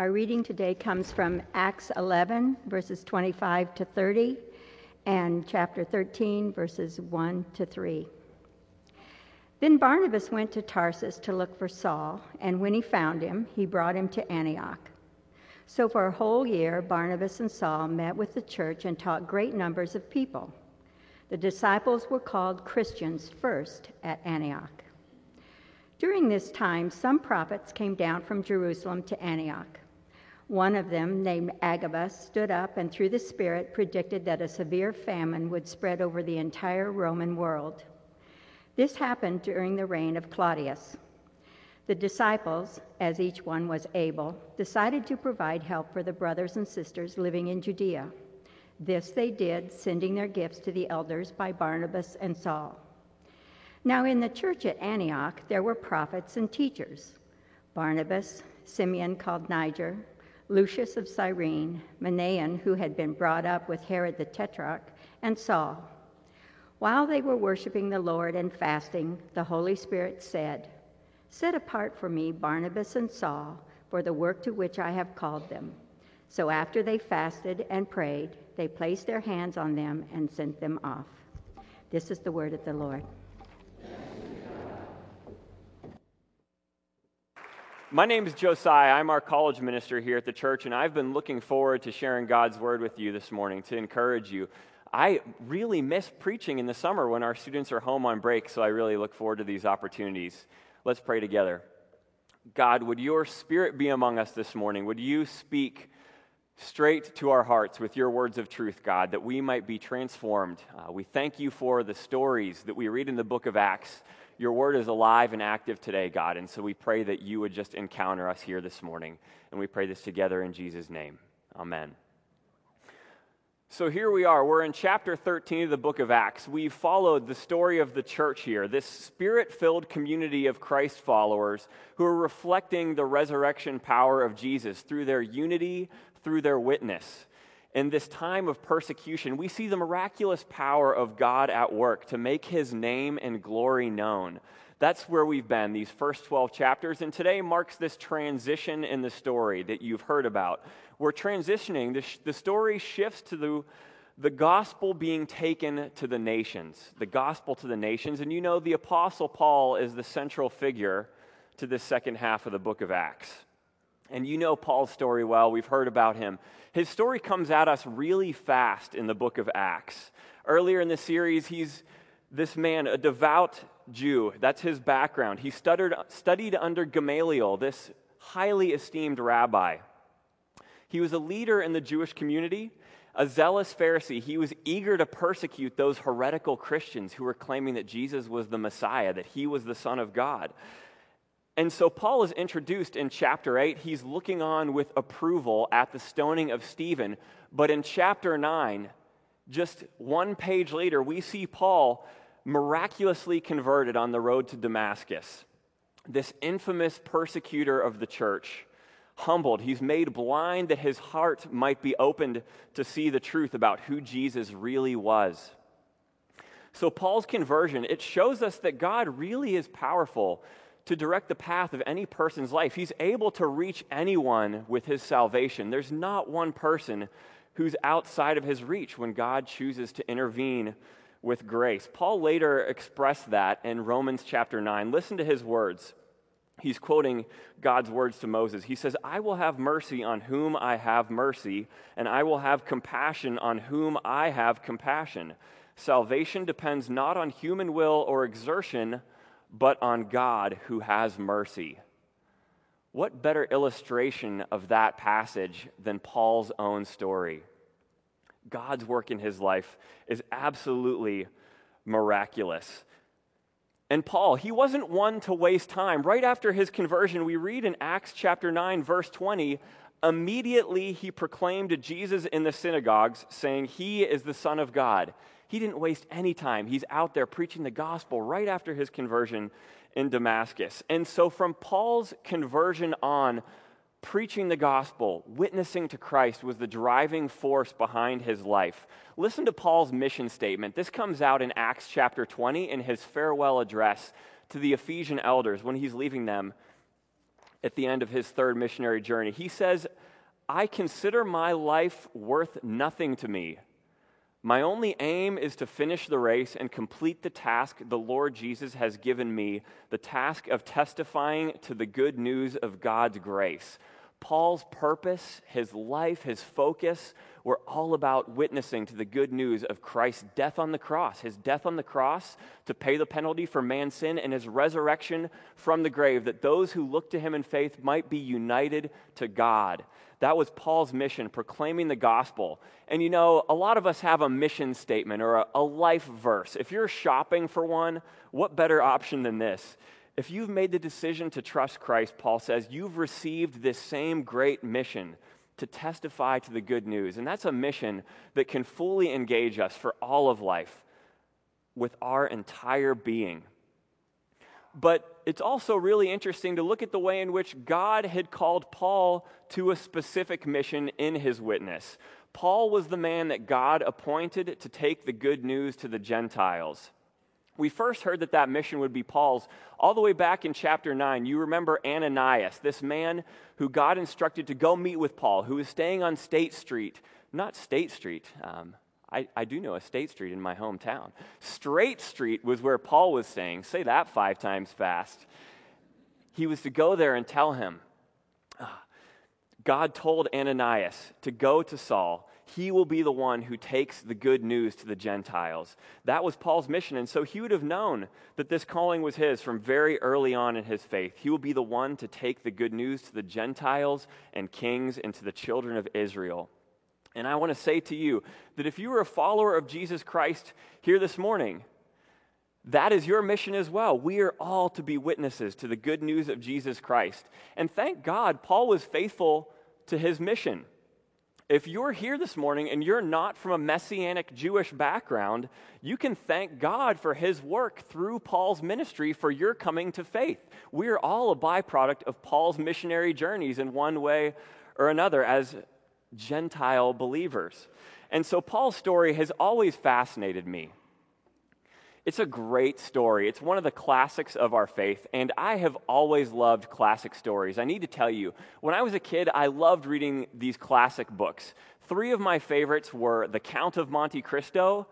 Our reading today comes from Acts 11, verses 25 to 30, and chapter 13, verses 1 to 3. Then Barnabas went to Tarsus to look for Saul, and when he found him, he brought him to Antioch. So for a whole year, Barnabas and Saul met with the church and taught great numbers of people. The disciples were called Christians first at Antioch. During this time, some prophets came down from Jerusalem to Antioch. One of them, named Agabus, stood up and through the Spirit predicted that a severe famine would spread over the entire Roman world. This happened during the reign of Claudius. The disciples, as each one was able, decided to provide help for the brothers and sisters living in Judea. This they did, sending their gifts to the elders by Barnabas and Saul. Now in the church at Antioch, there were prophets and teachers: Barnabas, Simeon called Niger, Lucius of Cyrene, Manaen, who had been brought up with Herod the Tetrarch, and Saul. While they were worshiping the Lord and fasting, the Holy Spirit said, "Set apart for me Barnabas and Saul for the work to which I have called them." So after they fasted and prayed, they placed their hands on them and sent them off. This is the word of the Lord. My name is Josiah. I'm our college minister here at the church, and I've been looking forward to sharing God's word with you this morning to encourage you. I really miss preaching in the summer when our students are home on break, so I really look forward to these opportunities. Let's pray together. God, would your Spirit be among us this morning? Would you speak straight to our hearts with your words of truth, God, that we might be transformed? We thank you for the stories that we read in the book of Acts. Your word is alive and active today, God, and so we pray that you would just encounter us here this morning, and we pray this together in Jesus' name. Amen. So here we are. We're in chapter 13 of the book of Acts. We've followed the story of the church here, this Spirit-filled community of Christ followers who are reflecting the resurrection power of Jesus through their unity, through their witness. In this time of persecution, we see the miraculous power of God at work to make his name and glory known. That's where we've been, these first 12 chapters, and today marks this transition in the story that you've heard about. We're transitioning. The story shifts to the gospel being taken to the nations, the gospel to the nations, and you know the Apostle Paul is the central figure to this second half of the book of Acts. And you know Paul's story well. We've heard about him. His story comes at us really fast in the book of Acts. Earlier in the series, he's this man, a devout Jew. That's his background. He studied under Gamaliel, this highly esteemed rabbi. He was a leader in the Jewish community, a zealous Pharisee. He was eager to persecute those heretical Christians who were claiming that Jesus was the Messiah, that he was the Son of God. And so Paul is introduced in chapter 8. He's looking on with approval at the stoning of Stephen. But in chapter 9, just one page later, we see Paul miraculously converted on the road to Damascus. This infamous persecutor of the church, humbled. He's made blind that his heart might be opened to see the truth about who Jesus really was. So Paul's conversion, it shows us that God really is powerful to direct the path of any person's life. He's able to reach anyone with his salvation. There's not one person who's outside of his reach when God chooses to intervene with grace. Paul later expressed that in Romans chapter 9. Listen to his words. He's quoting God's words to Moses. He says, "I will have mercy on whom I have mercy, and I will have compassion on whom I have compassion. Salvation depends not on human will or exertion, but on God who has mercy." What better illustration of that passage than Paul's own story? God's work in his life is absolutely miraculous. And Paul, he wasn't one to waste time. Right after his conversion, we read in Acts chapter 9, verse 20, immediately he proclaimed Jesus in the synagogues, saying, "He is the Son of God." He didn't waste any time. He's out there preaching the gospel right after his conversion in Damascus. And so from Paul's conversion on, preaching the gospel, witnessing to Christ was the driving force behind his life. Listen to Paul's mission statement. This comes out in Acts chapter 20 in his farewell address to the Ephesian elders when he's leaving them. at the end of his third missionary journey. He says, "I consider my life worth nothing to me. My only aim is to finish the race and complete the task the Lord Jesus has given me, the task of testifying to the good news of God's grace." Paul's purpose, his life, his focus were all about witnessing to the good news of Christ's death on the cross, his death on the cross to pay the penalty for man's sin, and his resurrection from the grave, that those who look to him in faith might be united to God. That was Paul's mission, proclaiming the gospel. And you know, a lot of us have a mission statement or a life verse. If you're shopping for one, what better option than this? If you've made the decision to trust Christ, Paul says, you've received this same great mission to testify to the good news. And that's a mission that can fully engage us for all of life with our entire being. But it's also really interesting to look at the way in which God had called Paul to a specific mission in his witness. Paul was the man that God appointed to take the good news to the Gentiles. We first heard that that mission would be Paul's all the way back in chapter 9. You remember Ananias, this man who God instructed to go meet with Paul, who was staying on State Street. Not State Street. I do know a State Street in my hometown. Straight Street was where Paul was staying. Say that 5 times fast. He was to go there and tell him. God told Ananias to go to Saul. He will be the one who takes the good news to the Gentiles. That was Paul's mission, and so he would have known that this calling was his from very early on in his faith. He will be the one to take the good news to the Gentiles and kings and to the children of Israel. And I want to say to you that if you are a follower of Jesus Christ here this morning, that is your mission as well. We are all to be witnesses to the good news of Jesus Christ. And thank God, Paul was faithful to his mission. If you're here this morning and you're not from a Messianic Jewish background, you can thank God for his work through Paul's ministry for your coming to faith. We are all a byproduct of Paul's missionary journeys in one way or another as Gentile believers. And so Paul's story has always fascinated me. It's a great story. It's one of the classics of our faith, and I have always loved classic stories. I need to tell you, when I was a kid, I loved reading these classic books. 3 of my favorites were The Count of Monte Cristo,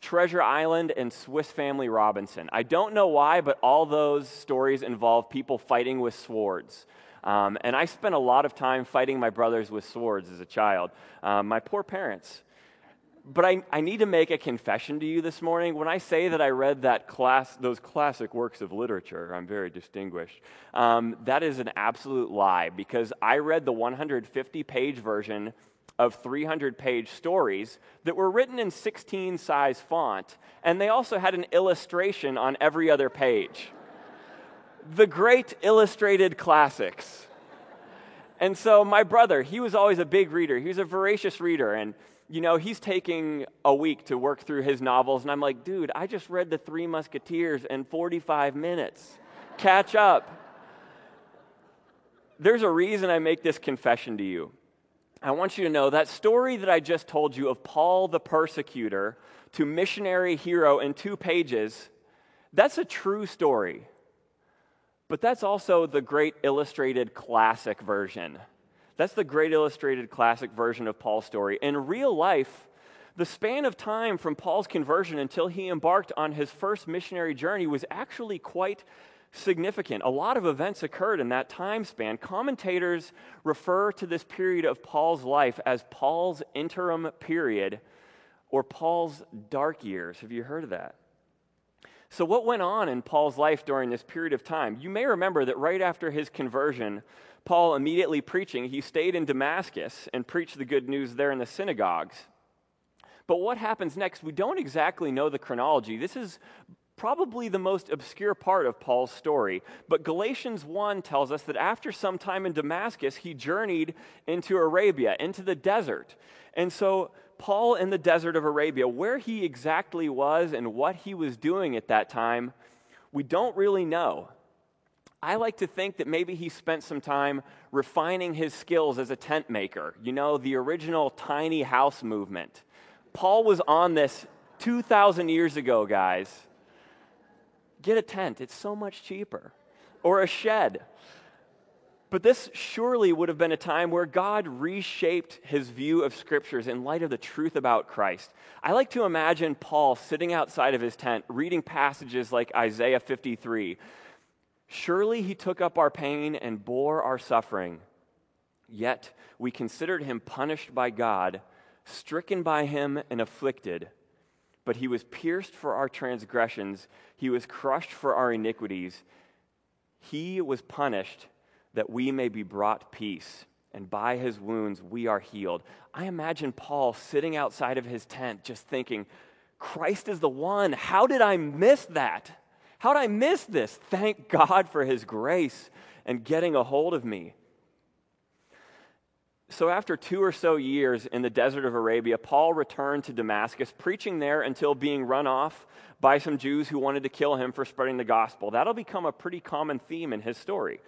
Treasure Island, and Swiss Family Robinson. I don't know why, but all those stories involve people fighting with swords. And I spent a lot of time fighting my brothers with swords as a child. My poor parents. But I need to make a confession to you this morning. When I say that I read those classic works of literature, I'm very distinguished. That is an absolute lie, because I read the 150-page version of 300-page stories that were written in 16-size font, and they also had an illustration on every other page. The great illustrated classics. And so my brother, he was always a big reader. He was a voracious reader, and you know, he's taking a week to work through his novels, and I'm like, dude, I just read The Three Musketeers in 45 minutes. Catch up. There's a reason I make this confession to you. I want you to know that story that I just told you of Paul the persecutor to missionary hero in 2 pages, that's a true story. But that's also the great illustrated classic version. That's the great illustrated classic version of Paul's story. In real life, the span of time from Paul's conversion until he embarked on his first missionary journey was actually quite significant. A lot of events occurred in that time span. Commentators refer to this period of Paul's life as Paul's interim period or Paul's dark years. Have you heard of that? So what went on in Paul's life during this period of time? You may remember that right after his conversion, Paul immediately preaching, he stayed in Damascus and preached the good news there in the synagogues. But what happens next? We don't exactly know the chronology. This is probably the most obscure part of Paul's story. But Galatians 1 tells us that after some time in Damascus, he journeyed into Arabia, into the desert. And so Paul in the desert of Arabia, where he exactly was and what he was doing at that time, we don't really know. I like to think that maybe he spent some time refining his skills as a tent maker. You know, the original tiny house movement. Paul was on this 2,000 years ago, guys. Get a tent. It's so much cheaper. Or a shed. But this surely would have been a time where God reshaped his view of scriptures in light of the truth about Christ. I like to imagine Paul sitting outside of his tent, reading passages like Isaiah 53. Surely he took up our pain and bore our suffering. Yet we considered him punished by God, stricken by him and afflicted. But he was pierced for our transgressions. He was crushed for our iniquities. He was punished that we may be brought peace, and by his wounds we are healed. I imagine Paul sitting outside of his tent just thinking, Christ is the one. How did I miss that? How did I miss this? Thank God for his grace and getting a hold of me. So after 2 or so years in the desert of Arabia, Paul returned to Damascus, preaching there until being run off by some Jews who wanted to kill him for spreading the gospel. That'll become a pretty common theme in his story.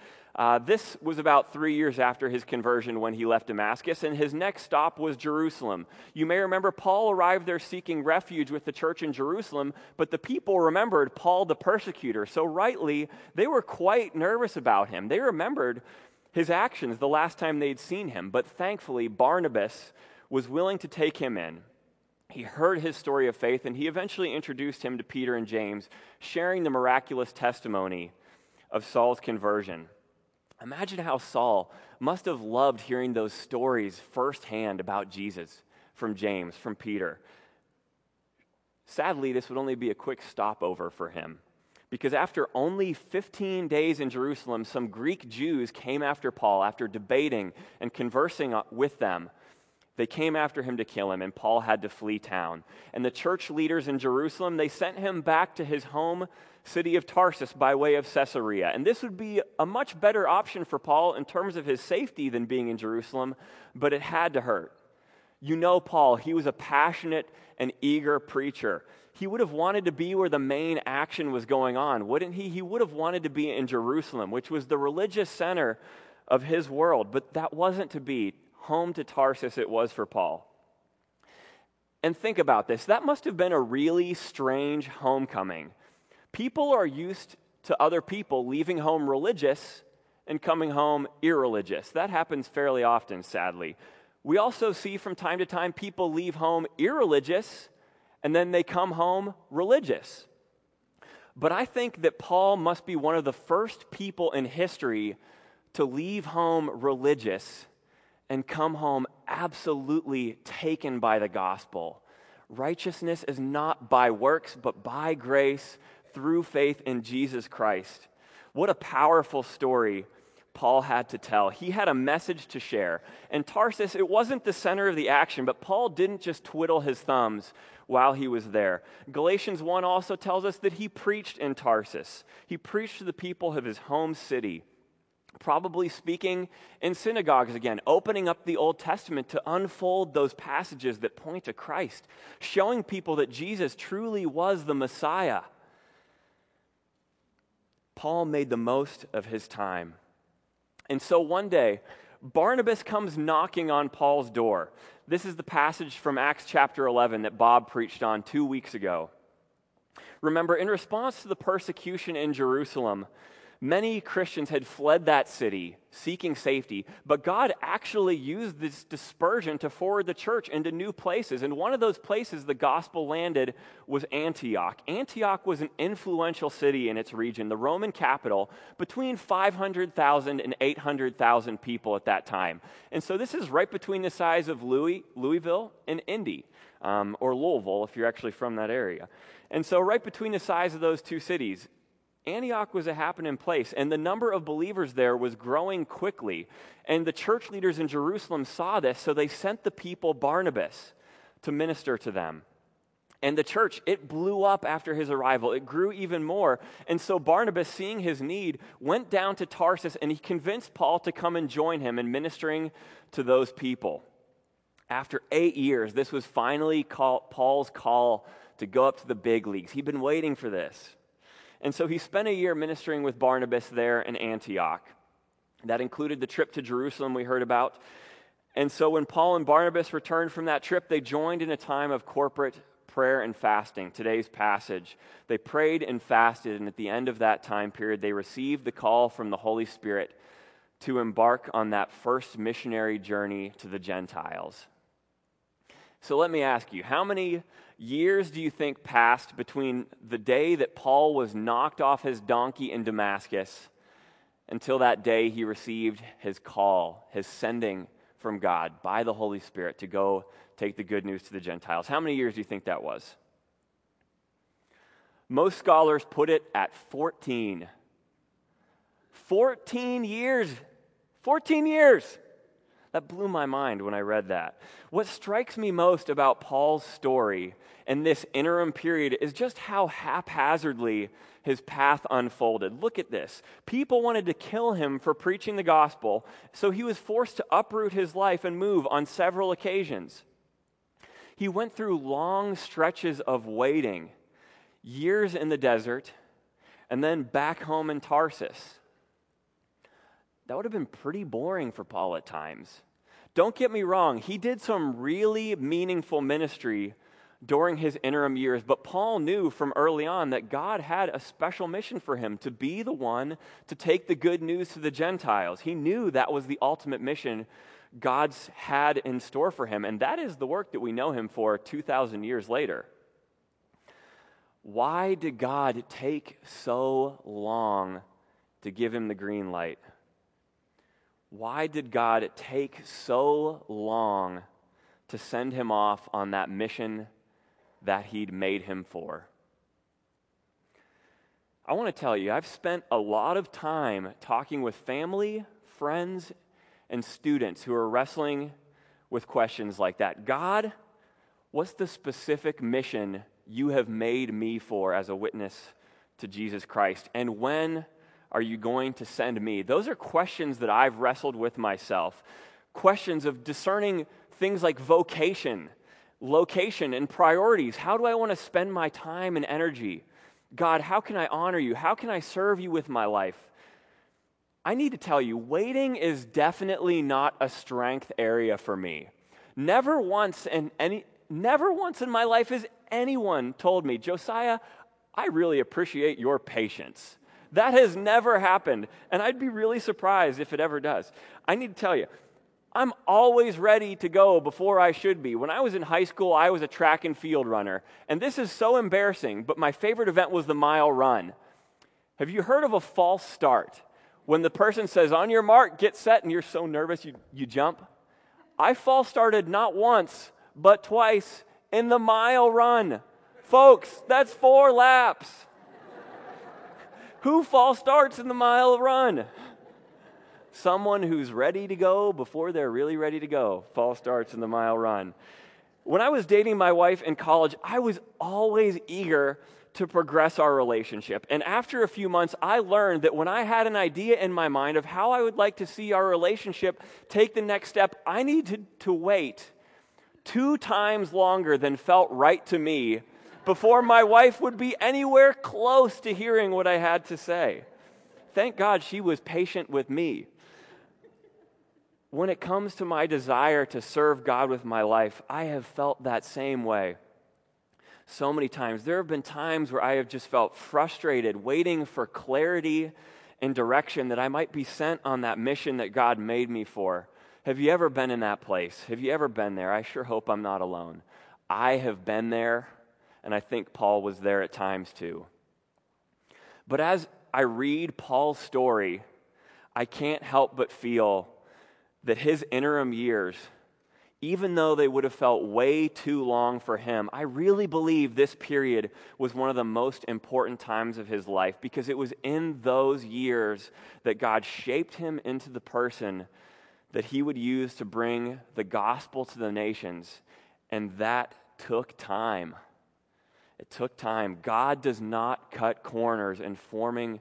This was about 3 years after his conversion when he left Damascus, and his next stop was Jerusalem. You may remember Paul arrived there seeking refuge with the church in Jerusalem, but the people remembered Paul the persecutor, so rightly, they were quite nervous about him. They remembered his actions the last time they'd seen him, but thankfully Barnabas was willing to take him in. He heard his story of faith, and he eventually introduced him to Peter and James, sharing the miraculous testimony of Saul's conversion. Imagine how Saul must have loved hearing those stories firsthand about Jesus from James, from Peter. Sadly, this would only be a quick stopover for him, because after only 15 days in Jerusalem, some Greek Jews came after Paul after debating and conversing with them. They came after him to kill him, and Paul had to flee town. And the church leaders in Jerusalem, they sent him back to his home city of Tarsus by way of Caesarea. And this would be a much better option for Paul in terms of his safety than being in Jerusalem, but it had to hurt. You know Paul, he was a passionate and eager preacher. He would have wanted to be where the main action was going on, wouldn't he? He would have wanted to be in Jerusalem, which was the religious center of his world, but that wasn't to be. Home to Tarsus it was for Paul. And think about this. That must have been a really strange homecoming. People are used to other people leaving home religious and coming home irreligious. That happens fairly often, sadly. We also see from time to time people leave home irreligious and then they come home religious. But I think that Paul must be one of the first people in history to leave home religious and come home absolutely taken by the gospel. Righteousness is not by works, but by grace through faith in Jesus Christ. What a powerful story Paul had to tell. He had a message to share. And Tarsus, it wasn't the center of the action, but Paul didn't just twiddle his thumbs while he was there. Galatians 1 also tells us that he preached in Tarsus. He preached to the people of his home city, probably speaking in synagogues again, opening up the Old Testament to unfold those passages that point to Christ, showing people that Jesus truly was the Messiah. Paul made the most of his time. And so one day, Barnabas comes knocking on Paul's door. This is the passage from Acts chapter 11 that Bob preached on 2 weeks ago. Remember, in response to the persecution in Jerusalem, many Christians had fled that city seeking safety, but God actually used this dispersion to forward the church into new places. And one of those places the gospel landed was Antioch. Antioch was an influential city in its region, the Roman capital, between 500,000 and 800,000 people at that time. And so this is right between the size of Louisville and Indy, or Louisville if you're actually from that area. And so right between the size of those two cities, Antioch was a happening place, and the number of believers there was growing quickly. And the church leaders in Jerusalem saw this, so they sent the people Barnabas to minister to them. And the church, it blew up after his arrival. It grew even more. And so Barnabas, seeing his need, went down to Tarsus, and he convinced Paul to come and join him in ministering to those people. After 8 years, this was finally Paul's call to go up to the big leagues. He'd been waiting for this. And so he spent a year ministering with Barnabas there in Antioch. That included the trip to Jerusalem we heard about. And so when Paul and Barnabas returned from that trip, they joined in a time of corporate prayer and fasting, today's passage. They prayed and fasted, and at the end of that time period, they received the call from the Holy Spirit to embark on that first missionary journey to the Gentiles. So let me ask you, how many years do you think passed between the day that Paul was knocked off his donkey in Damascus until that day he received his call, his sending from God by the Holy Spirit to go take the good news to the Gentiles? How many years do you think that was? Most scholars put it at 14. 14 years. 14 years. That blew my mind when I read that. What strikes me most about Paul's story in this interim period is just how haphazardly his path unfolded. Look at this. People wanted to kill him for preaching the gospel, so he was forced to uproot his life and move on several occasions. He went through long stretches of waiting, years in the desert, and then back home in Tarsus. That would have been pretty boring for Paul at times. Don't get me wrong, he did some really meaningful ministry during his interim years, but Paul knew from early on that God had a special mission for him to be the one to take the good news to the Gentiles. He knew that was the ultimate mission God's had in store for him, and that is the work that we know him for 2,000 years later. Why did God take so long to give him the green light? Why did God take so long to send him off on that mission that he'd made him for? I want to tell you, I've spent a lot of time talking with family, friends, and students who are wrestling with questions like that. God, what's the specific mission you have made me for as a witness to Jesus Christ? And when are you going to send me? Those are questions that I've wrestled with myself. Questions of discerning things like vocation, location, and priorities. How do I want to spend my time and energy? God, how can I honor you? How can I serve you with my life? I need to tell you, waiting is definitely not a strength area for me. Never once in my life has anyone told me, Josiah, I really appreciate your patience. That has never happened, and I'd be really surprised if it ever does. I need to tell you, I'm always ready to go before I should be. When I was in high school, I was a track and field runner, and this is so embarrassing, but my favorite event was the mile run. Have you heard of a false start? When the person says, on your mark, get set, and you're so nervous you jump? I false started not once, but twice in the mile run. Folks, that's 4 laps. Who false starts in the mile run? Someone who's ready to go before they're really ready to go. False starts in the mile run. When I was dating my wife in college, I was always eager to progress our relationship. And after a few months, I learned that when I had an idea in my mind of how I would like to see our relationship take the next step, I needed to wait 2 times longer than felt right to me before my wife would be anywhere close to hearing what I had to say. Thank God she was patient with me. When it comes to my desire to serve God with my life, I have felt that same way so many times. There have been times where I have just felt frustrated, waiting for clarity and direction that I might be sent on that mission that God made me for. Have you ever been in that place? Have you ever been there? I sure hope I'm not alone. I have been there. And I think Paul was there at times too. But as I read Paul's story, I can't help but feel that his interim years, even though they would have felt way too long for him, I really believe this period was one of the most important times of his life, because it was in those years that God shaped him into the person that he would use to bring the gospel to the nations. And that took time. It took time. God does not cut corners in forming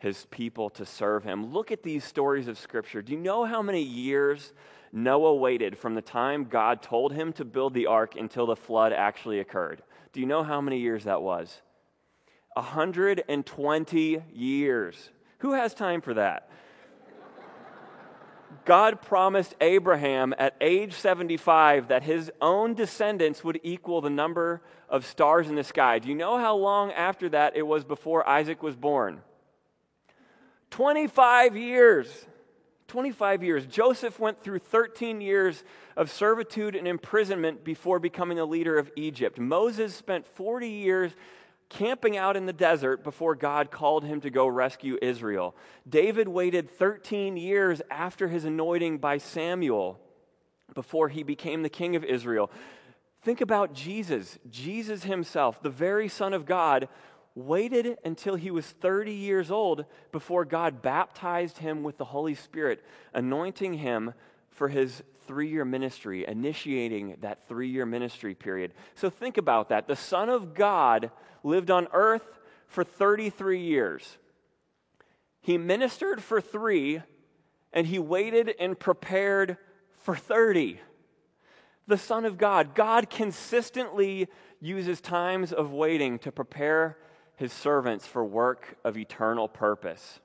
his people to serve him. Look at these stories of Scripture. Do you know how many years Noah waited from the time God told him to build the ark until the flood actually occurred? Do you know how many years that was? 120 years. Who has time for that? God promised Abraham at age 75 that his own descendants would equal the number of stars in the sky. Do you know how long after that it was before Isaac was born? 25 years. 25 years. Joseph went through 13 years of servitude and imprisonment before becoming the leader of Egypt. Moses spent 40 years camping out in the desert before God called him to go rescue Israel. David waited 13 years after his anointing by Samuel before he became the king of Israel. Think about Jesus. Jesus himself, the very Son of God, waited until he was 30 years old before God baptized him with the Holy Spirit, anointing him for his three-year ministry, initiating that three-year ministry period. So think about that. The Son of God lived on earth for 33 years. He ministered for 3, and he waited and prepared for 30. The Son of God. God consistently uses times of waiting to prepare his servants for work of eternal purpose.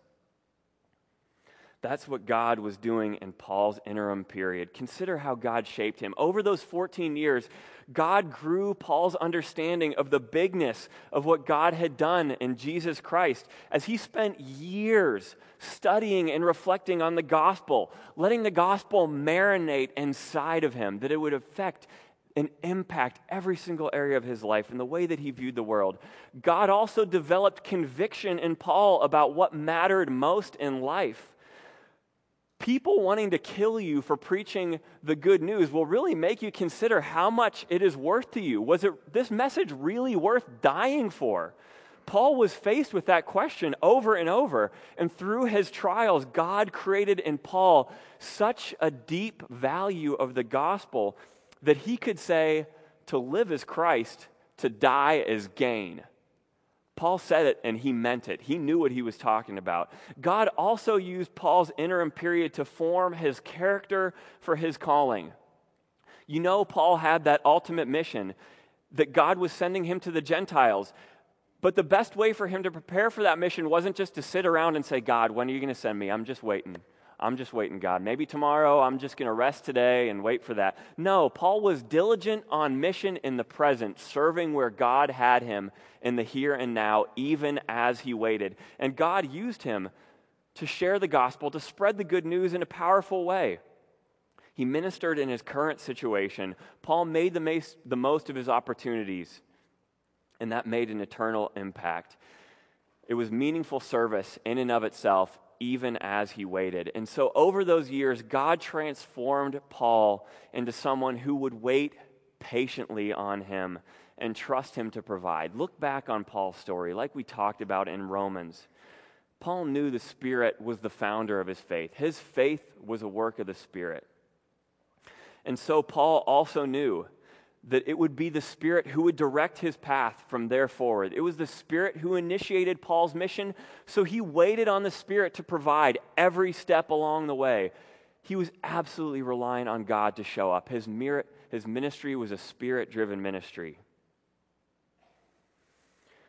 That's what God was doing in Paul's interim period. Consider how God shaped him. Over those 14 years, God grew Paul's understanding of the bigness of what God had done in Jesus Christ as he spent years studying and reflecting on the gospel, letting the gospel marinate inside of him, that it would affect and impact every single area of his life and the way that he viewed the world. God also developed conviction in Paul about what mattered most in life. People wanting to kill you for preaching the good news will really make you consider how much it is worth to you. Was it this message really worth dying for? Paul was faced with that question over and over, and through his trials, God created in Paul such a deep value of the gospel that he could say, to live is Christ, to die is gain. Paul said it and he meant it. He knew what he was talking about. God also used Paul's interim period to form his character for his calling. You know, Paul had that ultimate mission that God was sending him to the Gentiles. But the best way for him to prepare for that mission wasn't just to sit around and say, God, when are you going to send me? I'm just waiting, God. Maybe tomorrow, I'm just going to rest today and wait for that. No, Paul was diligent on mission in the present, serving where God had him in the here and now, even as he waited. And God used him to share the gospel, to spread the good news in a powerful way. He ministered in his current situation. Paul made the most of his opportunities, and that made an eternal impact. It was meaningful service in and of itself, even as he waited. And so over those years, God transformed Paul into someone who would wait patiently on him and trust him to provide. Look back on Paul's story, like we talked about in Romans. Paul knew the Spirit was the founder of his faith. His faith was a work of the Spirit. And so Paul also knew that it would be the Spirit who would direct his path from there forward. It was the Spirit who initiated Paul's mission, so he waited on the Spirit to provide every step along the way. He was absolutely relying on God to show up. His ministry was a Spirit-driven ministry.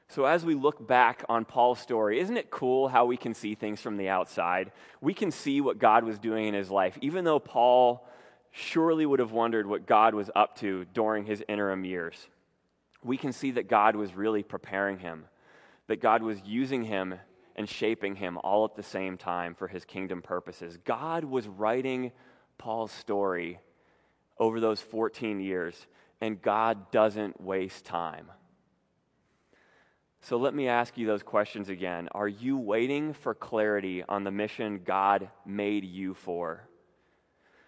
So as we look back on Paul's story, isn't it cool how we can see things from the outside? We can see what God was doing in his life, even though Paul surely would have wondered what God was up to during his interim years. We can see that God was really preparing him, that God was using him and shaping him all at the same time for his kingdom purposes. God was writing Paul's story over those 14 years, and God doesn't waste time. So let me ask you those questions again. Are you waiting for clarity on the mission God made you for?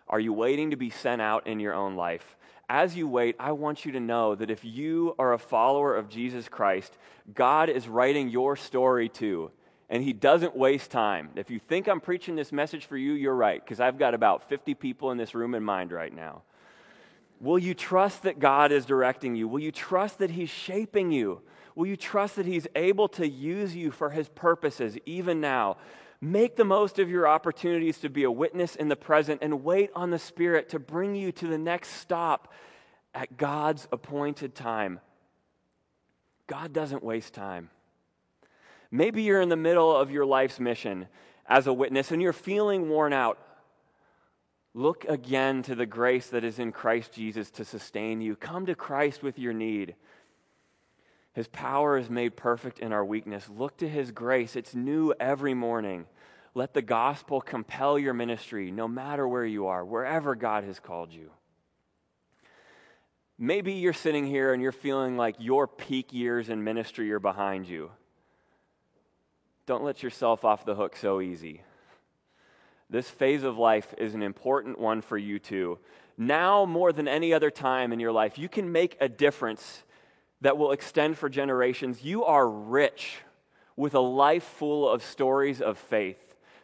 Are you waiting to be sent out in your own life? As you wait, I want you to know that if you are a follower of Jesus Christ, God is writing your story too, and he doesn't waste time. If you think I'm preaching this message for you, you're right, because I've got about 50 people in this room in mind right now. Will you trust that God is directing you? Will you trust that he's shaping you? Will you trust that he's able to use you for his purposes even now? Make the most of your opportunities to be a witness in the present and wait on the Spirit to bring you to the next stop at God's appointed time. God doesn't waste time. Maybe you're in the middle of your life's mission as a witness and you're feeling worn out. Look again to the grace that is in Christ Jesus to sustain you. Come to Christ with your need. His power is made perfect in our weakness. Look to his grace. It's new every morning. Let the gospel compel your ministry, no matter where you are, wherever God has called you. Maybe you're sitting here and you're feeling like your peak years in ministry are behind you. Don't let yourself off the hook so easy. This phase of life is an important one for you too. Now more than any other time in your life, you can make a difference that will extend for generations. You are rich with a life full of stories of faith,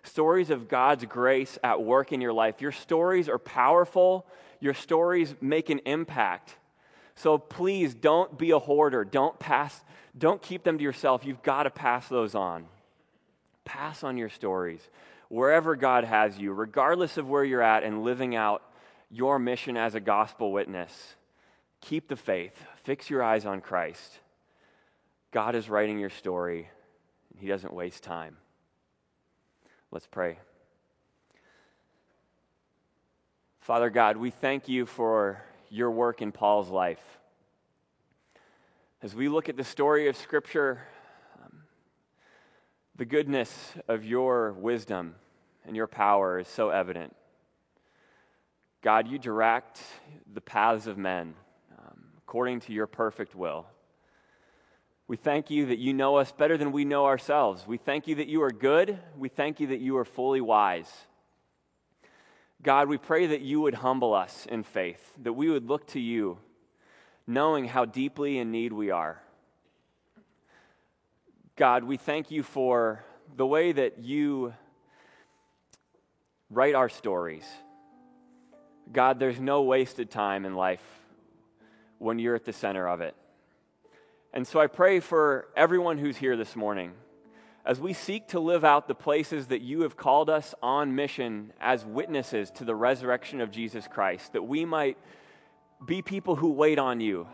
stories of God's grace at work in your life. Your stories are powerful. Your stories make an impact. So please don't be a hoarder. Don't keep them to yourself. You've got to pass those on. Pass on your stories wherever God has you, regardless of where you're at, and living out your mission as a gospel witness. Keep the faith. Fix your eyes on Christ. God is writing your story, and He doesn't waste time. Let's pray. Father God, we thank you for your work in Paul's life. As we look at the story of Scripture, the goodness of your wisdom and your power is so evident. God, you direct the paths of men according to your perfect will. We thank you that you know us better than we know ourselves. We thank you that you are good. We thank you that you are fully wise. God, we pray that you would humble us in faith, that we would look to you, knowing how deeply in need we are. God, we thank you for the way that you write our stories. God, there's no wasted time in life when you're at the center of it. And so I pray for everyone who's here this morning, as we seek to live out the places that you have called us on mission as witnesses to the resurrection of Jesus Christ, that we might be people who wait on you,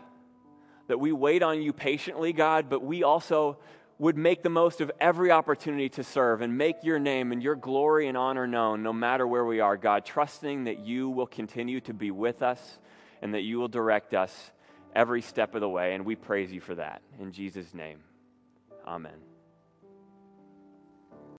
that we wait on you patiently, God, but we also would make the most of every opportunity to serve and make your name and your glory and honor known no matter where we are, God, trusting that you will continue to be with us and that you will direct us every step of the way, and we praise you for that. In Jesus' name, amen.